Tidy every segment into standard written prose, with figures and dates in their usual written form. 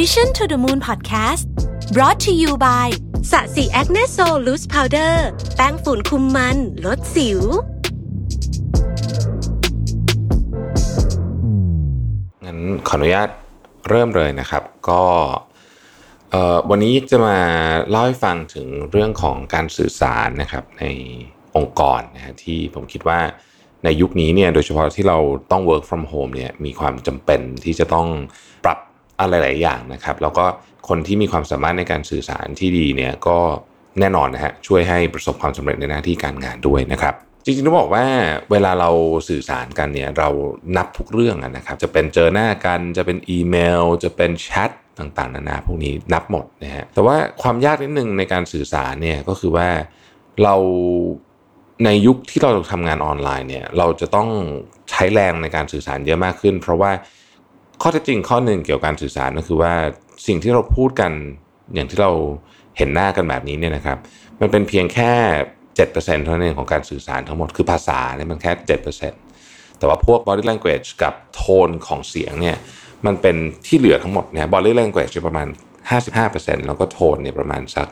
Mission to the Moon Podcast brought to you by Sasee Acne Solus Powder แป้งฝุ่นคุมมันลดสิวงั้นขออนุญาตเริ่มเลยนะครับก็วันนี้จะมาเล่าให้ฟังถึงเรื่องของการสื่อสารนะครับในองค์กรนะที่ผมคิดว่าในยุคนี้เนี่ยโดยเฉพาะที่เราต้อง work from home เนี่ยมีความจำเป็นที่จะต้องปรับอะไรหลายอย่างนะครับแล้วก็คนที่มีความสามารถในการสื่อสารที่ดีเนี่ยก็แน่นอนนะฮะช่วยให้ประสบความสำเร็จในหน้าที่การงานด้วยนะครับจริงๆต้องบอกว่าเวลาเราสื่อสารกันเนี่ยเรานับทุกเรื่องนะครับจะเป็นเจอหน้ากันจะเป็นอีเมลจะเป็นแชทต่างๆนานาพวกนี้นับหมดนะฮะแต่ว่าความยากนิดนึงในการสื่อสารเนี่ยก็คือว่าเราในยุคที่เราทำงานออนไลน์เนี่ยเราจะต้องใช้แรงในการสื่อสารเยอะมากขึ้นเพราะว่าข้อเท็จจริงข้อหนึ่งเกี่ยวกับการสื่อสารก็คือว่าสิ่งที่เราพูดกันอย่างที่เราเห็นหน้ากันแบบนี้เนี่ยนะครับมันเป็นเพียงแค่ 7% เท่านั้นเองของการสื่อสารทั้งหมดคือภาษาเนี่ยมันแค่ 7% แต่ว่าพวก body language กับโทนของเสียงเนี่ยมันเป็นที่เหลือทั้งหมดนะ body language ประมาณ 55% แล้วก็โทนเนี่ยประมาณสัก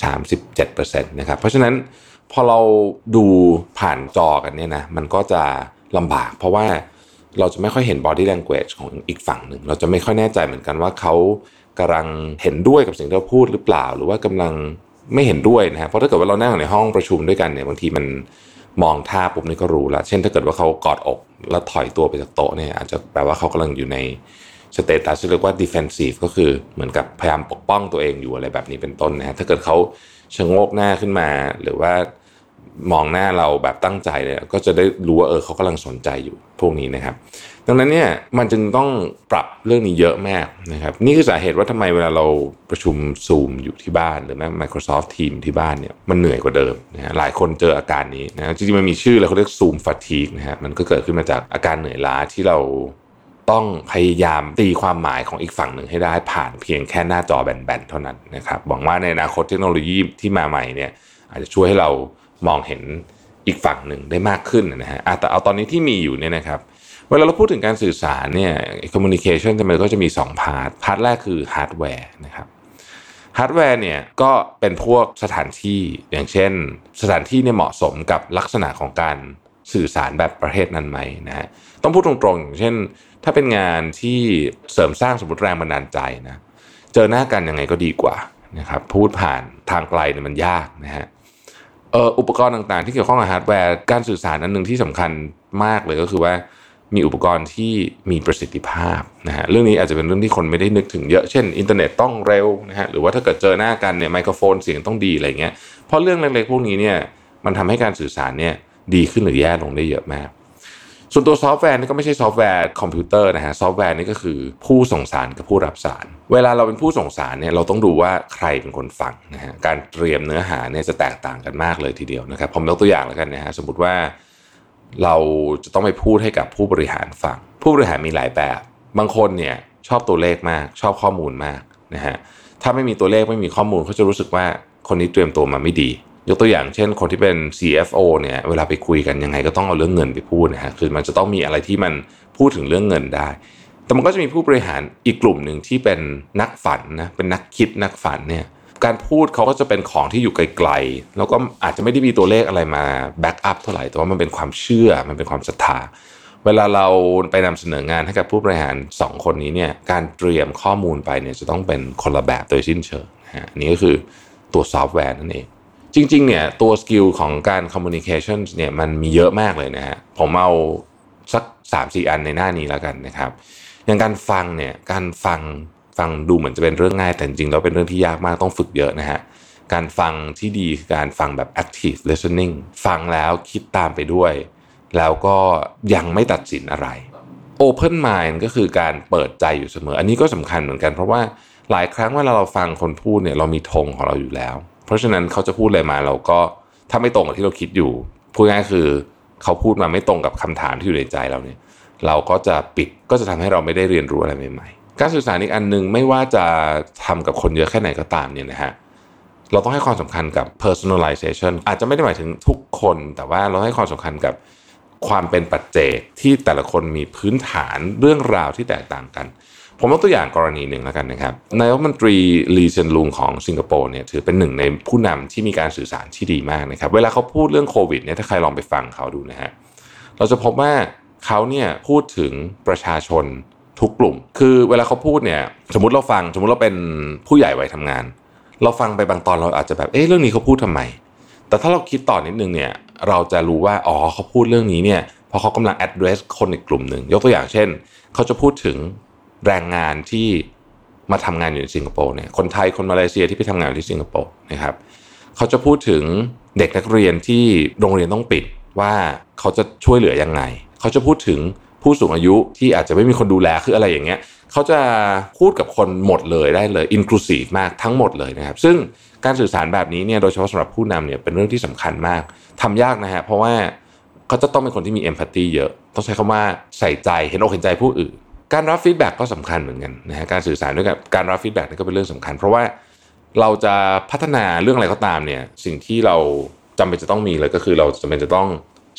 37% นะครับเพราะฉะนั้นพอเราดูผ่านจอกันเนี่ยนะมันก็จะลำบากเพราะว่าเราจะไม่ค่อยเห็น body language ของอีกฝั่งหนึ่งเราจะไม่ค่อยแน่ใจเหมือนกันว่าเขากำลังเห็นด้วยกับสิ่งที่เราพูดหรือเปล่าหรือว่ากำลังไม่เห็นด้วยนะฮะเพราะถ้าเกิดว่าเรานั่งในห้องประชุมด้วยกันเนี่ยบางทีมันมองท่าปุ๊บนี่ก็รู้ละเช่นถ้าเกิดว่าเขากอดอกแล้วถอยตัวไปจากโต๊ะเนี่ยอาจจะแปลว่าเขากำลังอยู่ในสเตตัสที่เรียกว่า defensive ก็คือเหมือนกับพยายามปกป้องตัวเองอยู่อะไรแบบนี้เป็นต้นนะฮะถ้าเกิดเขาชะโงกหน้าขึ้นมาหรือว่ามองหน้าเราแบบตั้งใจเนี่ยก็จะได้รู้ว่าเขากำลังสนใจอยู่พวกนี้นะครับดังนั้นเนี่ยมันจึงต้องปรับเรื่องนี้เยอะมากนะครับนี่คือสาเหตุว่าทำไมเวลาเราประชุม Zoom อยู่ที่บ้านหรือแม้ Microsoft Teams ที่บ้านเนี่ยมันเหนื่อยกว่าเดิมนะฮะหลายคนเจออาการนี้นะจริงๆมันมีชื่อเลยเขาเรียก Zoom fatigue นะฮะมันก็เกิดขึ้นมาจากอาการเหนื่อยล้าที่เราต้องพยายามตีความหมายของอีกฝั่งหนึ่งให้ได้ผ่านเพียงแค่หน้าจอแบนๆเท่านั้นนะครับหวังว่าในอนาคตเทคโนโลยีที่มาใหม่เนี่ยอาจจะช่วยให้เรามองเห็นอีกฝั่งหนึ่งได้มากขึ้นนะฮะแต่เอาตอนนี้ที่มีอยู่เนี่ยนะครับเวลาเราพูดถึงการสื่อสารเนี่ย communication มันก็จะมี2พาร์ทแรกคือฮาร์ดแวร์นะครับฮาร์ดแวร์เนี่ยก็เป็นพวกสถานที่อย่างเช่นสถานที่เนี่ยเหมาะสมกับลักษณะของการสื่อสารแบบประเภทนั้นไหมนะฮะต้องพูดตรงๆอย่างเช่นถ้าเป็นงานที่เสริมสร้างสมมติแรงบันดาลใจนะเจอหน้ากันยังไงก็ดีกว่านะครับพูดผ่านทางไกลเนี่ยมันยากนะฮะอุปกรณ์ต่างๆที่เกี่ยวข้องกับฮาร์ดแวร์การสื่อสารอันนึงที่สำคัญมากเลยก็คือว่ามีอุปกรณ์ที่มีประสิทธิภาพนะฮะเรื่องนี้อาจจะเป็นเรื่องที่คนไม่ได้นึกถึงเยอะเช่นอินเทอร์เน็ตต้องเร็วนะฮะหรือว่าถ้าเกิดเจอหน้ากันเนี่ยไมโครโฟนเสียงต้องดีอะไรเงี้ยเพราะเรื่องเล็กๆพวกนี้เนี่ยมันทำให้การสื่อสารเนี่ยดีขึ้นหรือแย่ลงได้เยอะมากส่วนตัวซอฟต์แวร์นี่ก็ไม่ใช่ซอฟต์แวร์คอมพิวเตอร์นะฮะซอฟต์แวร์นี่ก็คือผู้ส่งสารกับผู้รับสารเวลาเราเป็นผู้ส่งสารเนี่ยเราต้องดูว่าใครเป็นคนฟังนะฮะการเตรียมเนื้อหาเนี่ยจะแตกต่างกันมากเลยทีเดียวนะครับผมยกตัวอย่างแล้วกันนะฮะสมมุติว่าเราจะต้องไปพูดให้กับผู้บริหารฟังผู้บริหารมีหลายแบบบางคนเนี่ยชอบตัวเลขมากชอบข้อมูลมากนะฮะถ้าไม่มีตัวเลขไม่มีข้อมูลเขาจะรู้สึกว่าคนนี้เตรียมตัวมาไม่ดียกตัวอย่างเช่นคนที่เป็น CFO เนี่ยเวลาไปคุยกันยังไงก็ต้องเอาเรื่องเงินไปพูดนะฮะคือมันจะต้องมีอะไรที่มันพูดถึงเรื่องเงินได้แต่มันก็จะมีผู้บริหารอีกกลุ่มหนึ่งที่เป็นนักฝันนะเป็นนักคิดนักฝันเนี่ยการพูดเขาก็จะเป็นของที่อยู่ไกลๆแล้วก็อาจจะไม่ได้มีตัวเลขอะไรมาแบ็กอัพเท่าไหร่แต่ว่ามันเป็นความเชื่อมันเป็นความศรัทธาเวลาเราไปนำเสนองานให้กับผู้บริหาร2คนนี้เนี่ยการเตรียมข้อมูลไปเนี่ยจะต้องเป็นคนละแบบโดยสิ้นเชิงนะฮะนี่ก็คือตัวซอฟต์แวร์นั่นเองจริงๆเนี่ยตัวสกิลของการ communication เนี่ยมันมีเยอะมากเลยนะฮะผมเอาสัก 3-4 อันในหน้านี้แล้วกันนะครับอย่างการฟังเนี่ยการฟังดูเหมือนจะเป็นเรื่องง่ายแต่จริงๆแล้วเป็นเรื่องที่ยากมากต้องฝึกเยอะนะฮะการฟังที่ดีคือการฟังแบบ active listening ฟังแล้วคิดตามไปด้วยแล้วก็ยังไม่ตัดสินอะไร open mind ก็คือการเปิดใจอยู่เสมออันนี้ก็สำคัญเหมือนกันเพราะว่าหลายครั้งเวลาเราฟังคนพูดเนี่ยเรามีธงของเราอยู่แล้วเพราะฉะนั้นเขาจะพูดอะไรมาเราก็ถ้าไม่ตรงกับที่เราคิดอยู่พูดง่ายคือเขาพูดมาไม่ตรงกับคำถามที่อยู่ในใจเราเนี่ยเราก็จะปิดก็จะทำให้เราไม่ได้เรียนรู้อะไรใหม่ๆการสื่อสารอีกอันนึงไม่ว่าจะทำกับคนเยอะแค่ไหนก็ตามเนี่ยนะฮะเราต้องให้ความสำคัญกับ personalization อาจจะไม่ได้หมายถึงทุกคนแต่ว่าเราให้ความสำคัญกับ ความเป็นปัจเจกที่แต่ละคนมีพื้นฐานเรื่องราวที่แตกต่างกันผมยกตัวอย่างกรณีหนึ่งแล้วกันนะครับนายกรัฐมนตรีลีเซียนลุงของสิงคโปร์เนี่ยถือเป็นหนึ่งในผู้นำที่มีการสื่อสารที่ดีมากนะครับเวลาเขาพูดเรื่องโควิดเนี่ยถ้าใครลองไปฟังเขาดูนะฮะเราจะพบว่าเขาเนี่ยพูดถึงประชาชนทุกกลุ่มคือเวลาเขาพูดเนี่ยสมมติเราเป็นผู้ใหญ่วัยทำงานเราฟังไปบางตอนเราอาจจะแบบเรื่องนี้เขาพูดทำไมแต่ถ้าเราคิดต่อนิดนึงเนี่ยเราจะรู้ว่าอ๋อเขาพูดเรื่องนี้เนี่ยเพราะเขากำลัง address คนอีกกลุ่มนึงยกตัวอย่างเช่นเขาจะพูดถึงแรงงานที่มาทำงานอยู่ในสิงคโปร์เนี่ยคนไทยคนมาเลเซียที่ไปทำงานอยู่ที่สิงคโปร์นะครับเขาจะพูดถึงเด็กนักเรียนที่โรงเรียนต้องปิดว่าเขาจะช่วยเหลือยังไงเขาจะพูดถึงผู้สูงอายุที่อาจจะไม่มีคนดูแลคืออะไรอย่างเงี้ยเขาจะพูดกับคนหมดเลยได้เลย inclusive มากทั้งหมดเลยนะครับซึ่งการสื่อสารแบบนี้เนี่ยโดยเฉพาะสำหรับผู้นำเนี่ยเป็นเรื่องที่สำคัญมากทำยากนะฮะเพราะว่าเขาจะต้องเป็นคนที่มี empathy เยอะต้องใช้คำว่าใส่ใจเห็นอกเห็นใจผู้อื่นการรับฟีดแบ็กก็สำคัญเหมือนกันนะฮะการสื่อสารด้วยกับการรับฟีดแบ็กนี่ก็เป็นเรื่องสำคัญเพราะว่าเราจะพัฒนาเรื่องอะไรก็ตามเนี่ยสิ่งที่เราจำเป็นจะต้องมีเลยก็คือเราจำเป็นจะต้อง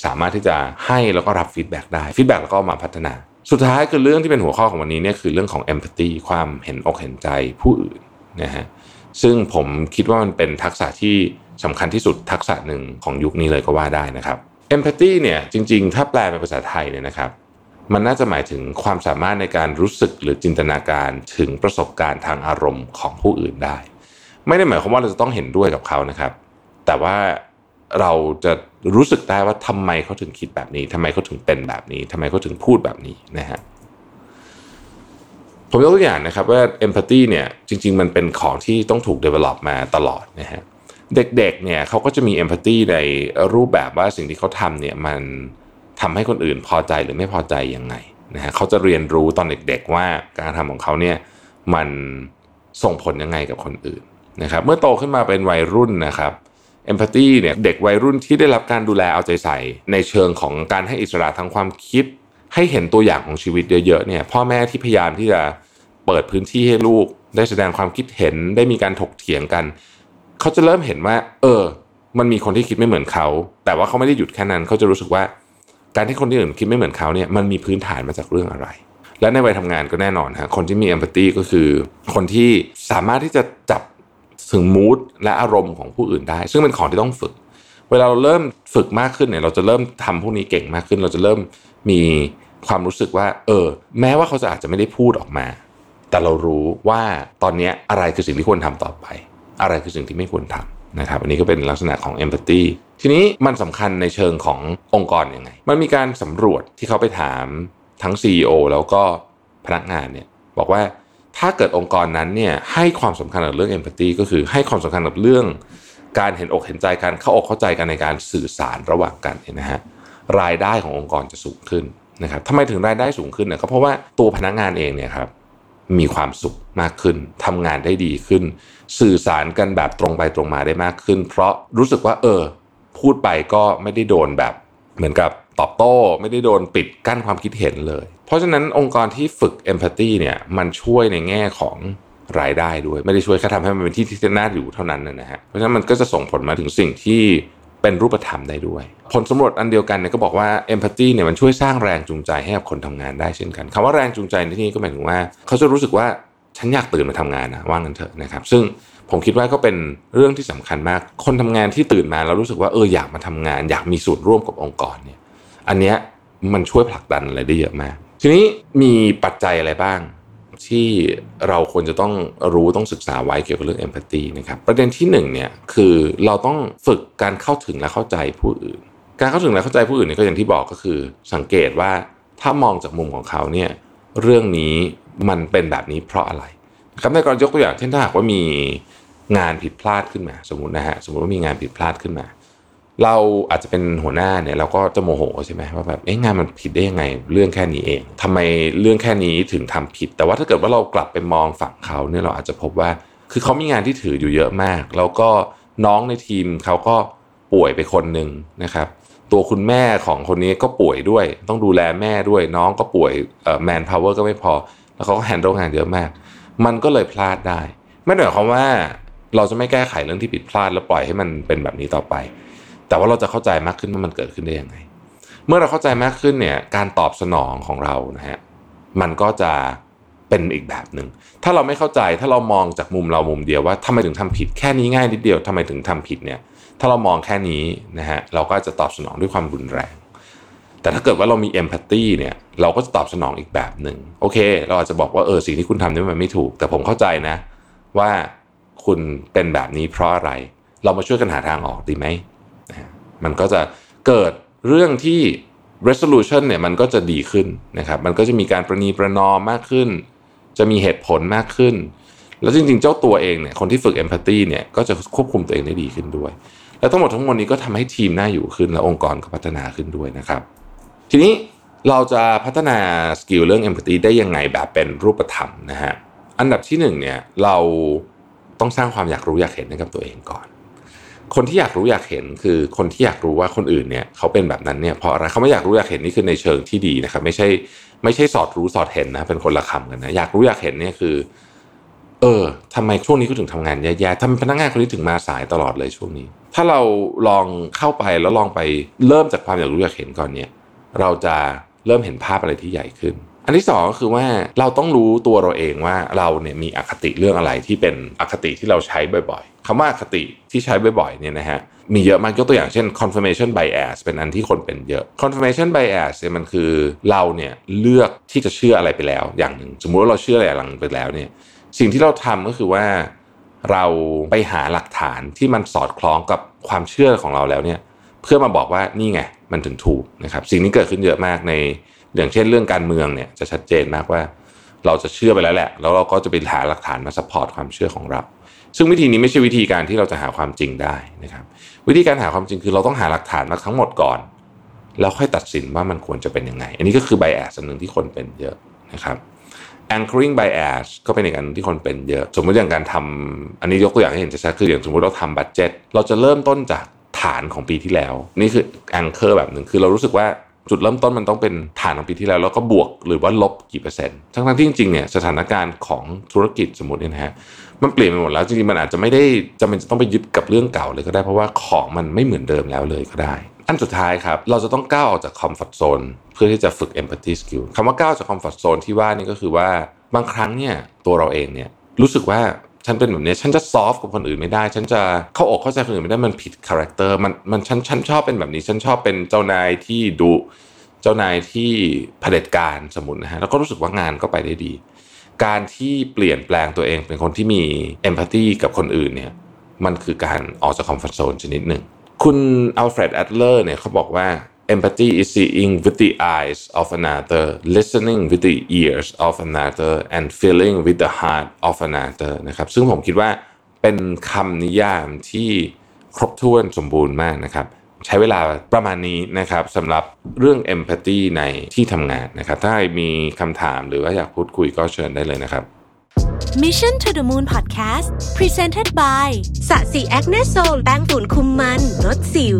สามารถที่จะให้แล้วก็รับฟีดแบ็กได้ฟีดแบ็กแล้วก็มาพัฒนาสุดท้ายคือเรื่องที่เป็นหัวข้อของวันนี้เนี่ยคือเรื่องของ empathy ความเห็นอกเห็นใจผู้อื่นนะฮะซึ่งผมคิดว่ามันเป็นทักษะที่สำคัญที่สุดทักษะหนึ่งของยุคนี้เลยก็ว่าได้นะครับ empathy เนี่ยจริงๆถ้าแปลเป็นภาษาไทยเนี่ยนะครับมันน่าจะหมายถึงความสามารถในการรู้สึกหรือจินตนาการถึงประสบการณ์ทางอารมณ์ของผู้อื่นได้ไม่ได้หมายความว่าเราจะต้องเห็นด้วยกับเขานะครับแต่ว่าเราจะรู้สึกได้ว่าทำไมเขาถึงคิดแบบนี้ทำไมเขาถึงเป็นแบบนี้ทำไมเขาถึงพูดแบบนี้นะฮะผมยกตัวอย่างนะครับว่า empathy เนี่ยจริงๆมันเป็นของที่ต้องถูก develop มาตลอดนะฮะเด็กๆเนี่ยเขาก็จะมี empathy ในรูปแบบว่าสิ่งที่เขาทำเนี่ยมันทำให้คนอื่นพอใจหรือไม่พอใจยังไงนะฮะเขาจะเรียนรู้ตอนเด็กๆว่าการกระทำของเขาเนี่ยมันส่งผลยังไงกับคนอื่นนะครับเมื่อโตขึ้นมาเป็นวัยรุ่นนะครับ empathy เนี่ยเด็กวัยรุ่นที่ได้รับการดูแลเอาใจใส่ในเชิงของการให้อิสระทางความคิดให้เห็นตัวอย่างของชีวิตเยอะๆเนี่ยพ่อแม่ที่พยายามที่จะเปิดพื้นที่ให้ลูกได้แสดงความคิดเห็นได้มีการถกเถียงกันเขาจะเริ่มเห็นว่ามันมีคนที่คิดไม่เหมือนเขาแต่ว่าเขาไม่ได้หยุดแค่นั้นเขาจะรู้สึกว่าการที่คนอื่นคิดไม่เหมือนเขาเนี่ยมันมีพื้นฐานมาจากเรื่องอะไรและในวัยทำงานก็แน่นอนฮะคนที่มี empathy ก็คือคนที่สามารถที่จะจับถึง mood และอารมณ์ของผู้อื่นได้ซึ่งเป็นของที่ต้องฝึกเวลาเราเริ่มฝึกมากขึ้นเนี่ยเราจะเริ่มทำพวกนี้เก่งมากขึ้นเราจะเริ่มมีความรู้สึกว่าแม้ว่าเขาจะอาจจะไม่ได้พูดออกมาแต่เรารู้ว่าตอนนี้อะไรคือสิ่งที่ควรทำต่อไปอะไรคือสิ่งที่ไม่ควรทำนะครับอันนี้ก็เป็นลักษณะของ empathy ทีนี้มันสำคัญในเชิงขององค์กรยังไงมันมีการสำรวจที่เขาไปถามทั้ง CEO แล้วก็พนักงานเนี่ยบอกว่าถ้าเกิดองค์กรนั้นเนี่ยให้ความสำคัญกับเรื่อง empathy ก็คือให้ความสำคัญกับเรื่องการเห็นอกเห็นใจกันเข้าอกเข้าใจกันในการสื่อสารระหว่างกันนะฮะรายได้ขององค์กรจะสูงขึ้นนะครับทำไมถึงรายได้สูงขึ้นเนี่ยก็เพราะว่าตัวพนักงานเองเนี่ยครับมีความสุขมากขึ้นทำงานได้ดีขึ้นสื่อสารกันแบบตรงไปตรงมาได้มากขึ้นเพราะรู้สึกว่าพูดไปก็ไม่ได้โดนแบบเหมือนกับตอบโต้ไม่ได้โดนปิดกั้นความคิดเห็นเลยเพราะฉะนั้นองค์กรที่ฝึก empathy เนี่ยมันช่วยในแง่ของรายได้ด้วยไม่ได้ช่วยแค่ทำให้มันเป็นที่น่าอยู่เท่านั้นนะฮะเพราะฉะนั้นมันก็จะส่งผลมาถึงสิ่งที่เป็นรูปธรรมได้ด้วยผลสำรวจอันเดียวกันเนี่ยก็บอกว่า empathy เนี่ยมันช่วยสร้างแรงจูงใจให้กับคนทำงานได้เช่นกันคำว่าแรงจูงใจในที่นี้ก็หมายถึงว่าเขาจะรู้สึกว่าฉันอยากตื่นมาทำงานนะว่างั้นเถอะนะครับซึ่งผมคิดว่าก็เป็นเรื่องที่สำคัญมากคนทำงานที่ตื่นมาแล้วรู้สึกว่าอยากมาทำงานอยากมีส่วนร่วมกับองค์กรเนี่ยอันเนี้ยมันช่วยผลักดันอะไรได้เยอะมากทีนี้มีปัจจัยอะไรบ้างที่เราควรจะต้องรู้ต้องศึกษาไว้เกี่ยวกับเรื่อง empathy นะครับประเด็นที่1เนี่ยคือเราต้องฝึกการเข้าถึงและเข้าใจผู้อื่นการเข้าถึงและเข้าใจผู้อื่นเนี่ยก็อย่างที่บอกก็คือสังเกตว่าถ้ามองจากมุมของเขาเนี่ยเรื่องนี้มันเป็นแบบนี้เพราะอะไรครับในกรณียกตัวอย่างเช่นถ้าหากว่ามีงานผิดพลาดขึ้นมาสมมติว่ามีงานผิดพลาดขึ้นมาเราอาจจะเป็นหัวหน้าเนี่ยเราก็จะโมโหใช่ไหมว่าแบบงานมันผิดได้ยังไงเรื่องแค่นี้เองทำไมเรื่องแค่นี้ถึงทำผิดแต่ว่าถ้าเกิดว่าเรากลับไปมองฝั่งเขาเนี่ยเราอาจจะพบว่าคือเขามีงานที่ถืออยู่เยอะมากแล้วก็น้องในทีมเขาก็ป่วยไปคนนึงนะครับตัวคุณแม่ของคนนี้ก็ป่วยด้วยต้องดูแลแม่ด้วยน้องก็ป่วยแมนพาวเวอร์ก็ไม่พอแล้วเขาก็แฮนด์ลงงานเยอะมากมันก็เลยพลาดได้ไม่ได้หมายความว่าเราจะไม่แก้ไขเรื่องที่ผิดพลาดแล้วปล่อยให้มันเป็นแบบนี้ต่อไปแต่ว่าเราจะเข้าใจมากขึ้นว่ามันเกิดขึ้นได้ยังไง เมื่อเราเข้าใจมากขึ้นเนี่ยการตอบสนองของเรานะฮะมันก็จะเป็นอีกแบบนึงถ้าเราไม่เข้าใจถ้าเรามองจากมุมเรามุมเดียวว่าทำไมถึงทำผิดแค่นี้ง่ายนิดเดียวทำไมถึงทำผิดเนี่ยถ้าเรามองแค่นี้นะฮะเราก็จะตอบสนองด้วยความรุนแรงแต่ถ้าเกิดว่าเรามี empathy เนี่ยเราก็จะตอบสนองอีกแบบนึงโอเคเราอาจจะบอกว่าสิ่งที่คุณทำนี่มันไม่ถูกแต่ผมเข้าใจนะว่าคุณเป็นแบบนี้เพราะอะไรเรามาช่วยกันหาทางออกดีไหมมันก็จะเกิดเรื่องที่ resolution เนี่ยมันก็จะดีขึ้นนะครับมันก็จะมีการประนีประนอมมากขึ้นจะมีเหตุผลมากขึ้นแล้วจริงๆเจ้าตัวเองเนี่ยคนที่ฝึก empathy เนี่ยก็จะควบคุมตัวเองได้ดีขึ้นด้วยและทั้งหมดทั้งมวลนี้ก็ทำให้ทีมน่าอยู่ขึ้นและองค์กรก็พัฒนาขึ้นด้วยนะครับทีนี้เราจะพัฒนาสกิลเรื่อง empathy ได้ยังไงแบบเป็นรูปธรรมนะฮะอันดับที่1เนี่ยเราต้องสร้างความอยากรู้อยากเห็นให้กับตัวเองก่อนคนที่อยากรู้อยากเห็นคือคนที่อยากรู้ว่าคนอื่นเนี่ยเขาเป็นแบบนั้นเนี่ยเพราะอะไรเขาไม่อยากรู้อยากเห็นนี่คือในเชิงที่ดีนะครับไม่ใช่สอดรู้สอดเห็นนะเป็นคนละคำกันนะอยากรู้อยากเห็นเนี่ยคือทำไมช่วงนี้เขาถึงทำงานแย่ๆทำไมพนักงานคนนี้ถึงมาสายตลอดเลยช่วงนี้ถ้าเราลองเข้าไปแล้วลองไปเริ่มจากความอยากรู้อยากเห็นก่อนเนี่ยเราจะเริ่มเห็นภาพอะไรที่ใหญ่ขึ้นอันที่2ก็คือว่าเราต้องรู้ตัวเราเองว่าเราเนี่ยมีอคติเรื่องอะไรที่เป็นอคติที่เราใช้บ่อยๆคำว่าอคติที่ใช้บ่อยๆเนี่ยนะฮะมีเยอะมากยกตัวอย่างเช่น confirmation bias เป็นอันที่คนเป็นเยอะ confirmation bias เนี่ยมันคือเราเนี่ยเลือกที่จะเชื่ออะไรไปแล้วอย่างนึงสมมุติว่าเราเชื่ออะไรอย่างนึงไปแล้วเนี่ยสิ่งที่เราทำก็คือว่าเราไปหาหลักฐานที่มันสอดคล้องกับความเชื่อของเราแล้วเนี่ยเพื่อมาบอกว่านี่ไงมันถึงถูกนะครับสิ่งนี้เกิดขึ้นเยอะมากในอย่างเช่นเรื่องการเมืองเนี่ยจะชัดเจนมากว่าเราจะเชื่อไปแล้วแหละแล้วเราก็จะไปหาหลักฐานมาซัพพอร์ตความเชื่อของเราซึ่งวิธีนี้ไม่ใช่วิธีการที่เราจะหาความจริงได้นะครับวิธีการหาความจริงคือเราต้องหาหลักฐานมาทั้งหมดก่อนแล้วค่อยตัดสินว่ามันควรจะเป็นยังไงอันนี้ก็คือ bias อันนึงที่คนเป็นเยอะนะครับ anchoring bias ก็เป็นอีกอันที่คนเป็นเยอะสมมติอย่างการทำอันนี้ยกตัวอย่างให้เห็นชัดๆคืออย่างสมมติเราทำบัดเจ็ตเราจะเริ่มต้นจากฐานของปีที่แล้วนี่คือ anchor แบบนึงคือเรารู้สึกว่าจุดเริ่มต้นมันต้องเป็นฐานของปีที่แล้วแล้วก็บวกหรือว่าลบกี่เปอร์เซ็นต์ทั้งๆที่จริงๆเนี่ยสถานการณ์ของธุรกิจสมมุติเนี่ยนะฮะมันเปลี่ยนไปหมดแล้วจริงๆมันอาจจะไม่ได้จำเป็นจะต้องไปยึดกับเรื่องเก่าเลยก็ได้เพราะว่าของมันไม่เหมือนเดิมแล้วเลยก็ได้อันสุดท้ายครับเราจะต้องก้าวออกจากคอมฟอร์ตโซนเพื่อที่จะฝึก empathy skill คำว่าก้าวจากคอมฟอร์ตโซนที่ว่านี่ก็คือว่าบางครั้งเนี่ยตัวเราเองเนี่ยรู้สึกว่าฉันเป็นแบบนี้ฉันจะซอฟต์กับคนอื่นไม่ได้ฉันจะเข้าอกเข้าใจคนอื่นไม่ได้มันผิดคาแรคเตอร์มันฉันชอบเป็นแบบนี้ฉันชอบเป็นเจ้านายที่ดุเจ้านายที่เผด็จการสมมุตินะฮะแล้วก็รู้สึกว่างานก็ไปได้ดีการที่เปลี่ยนแปลงตัวเองเป็นคนที่มี empathy กับคนอื่นเนี่ยมันคือการออกจากคอมฟอร์ตโซนชนิดหนึ่งคุณอัลเฟรดแอดเลอร์เนี่ยเขาบอกว่า empathy is seeing with the eyes of another listening with the ears of another and feeling with the heart of another นะครับซึ่งผมคิดว่าเป็นคำนิยามที่ครบถ้วนสมบูรณ์มากนะครับใช้เวลาประมาณนี้นะครับสำหรับเรื่อง empathy ในที่ทำงานนะครับถ้ามีคำถามหรือว่าอยากพูดคุยก็เชิญได้เลยนะครับ Mission to the Moon Podcast Presented by Sasee Acne Solus แป้งฝุ่นคุมมันลดสิว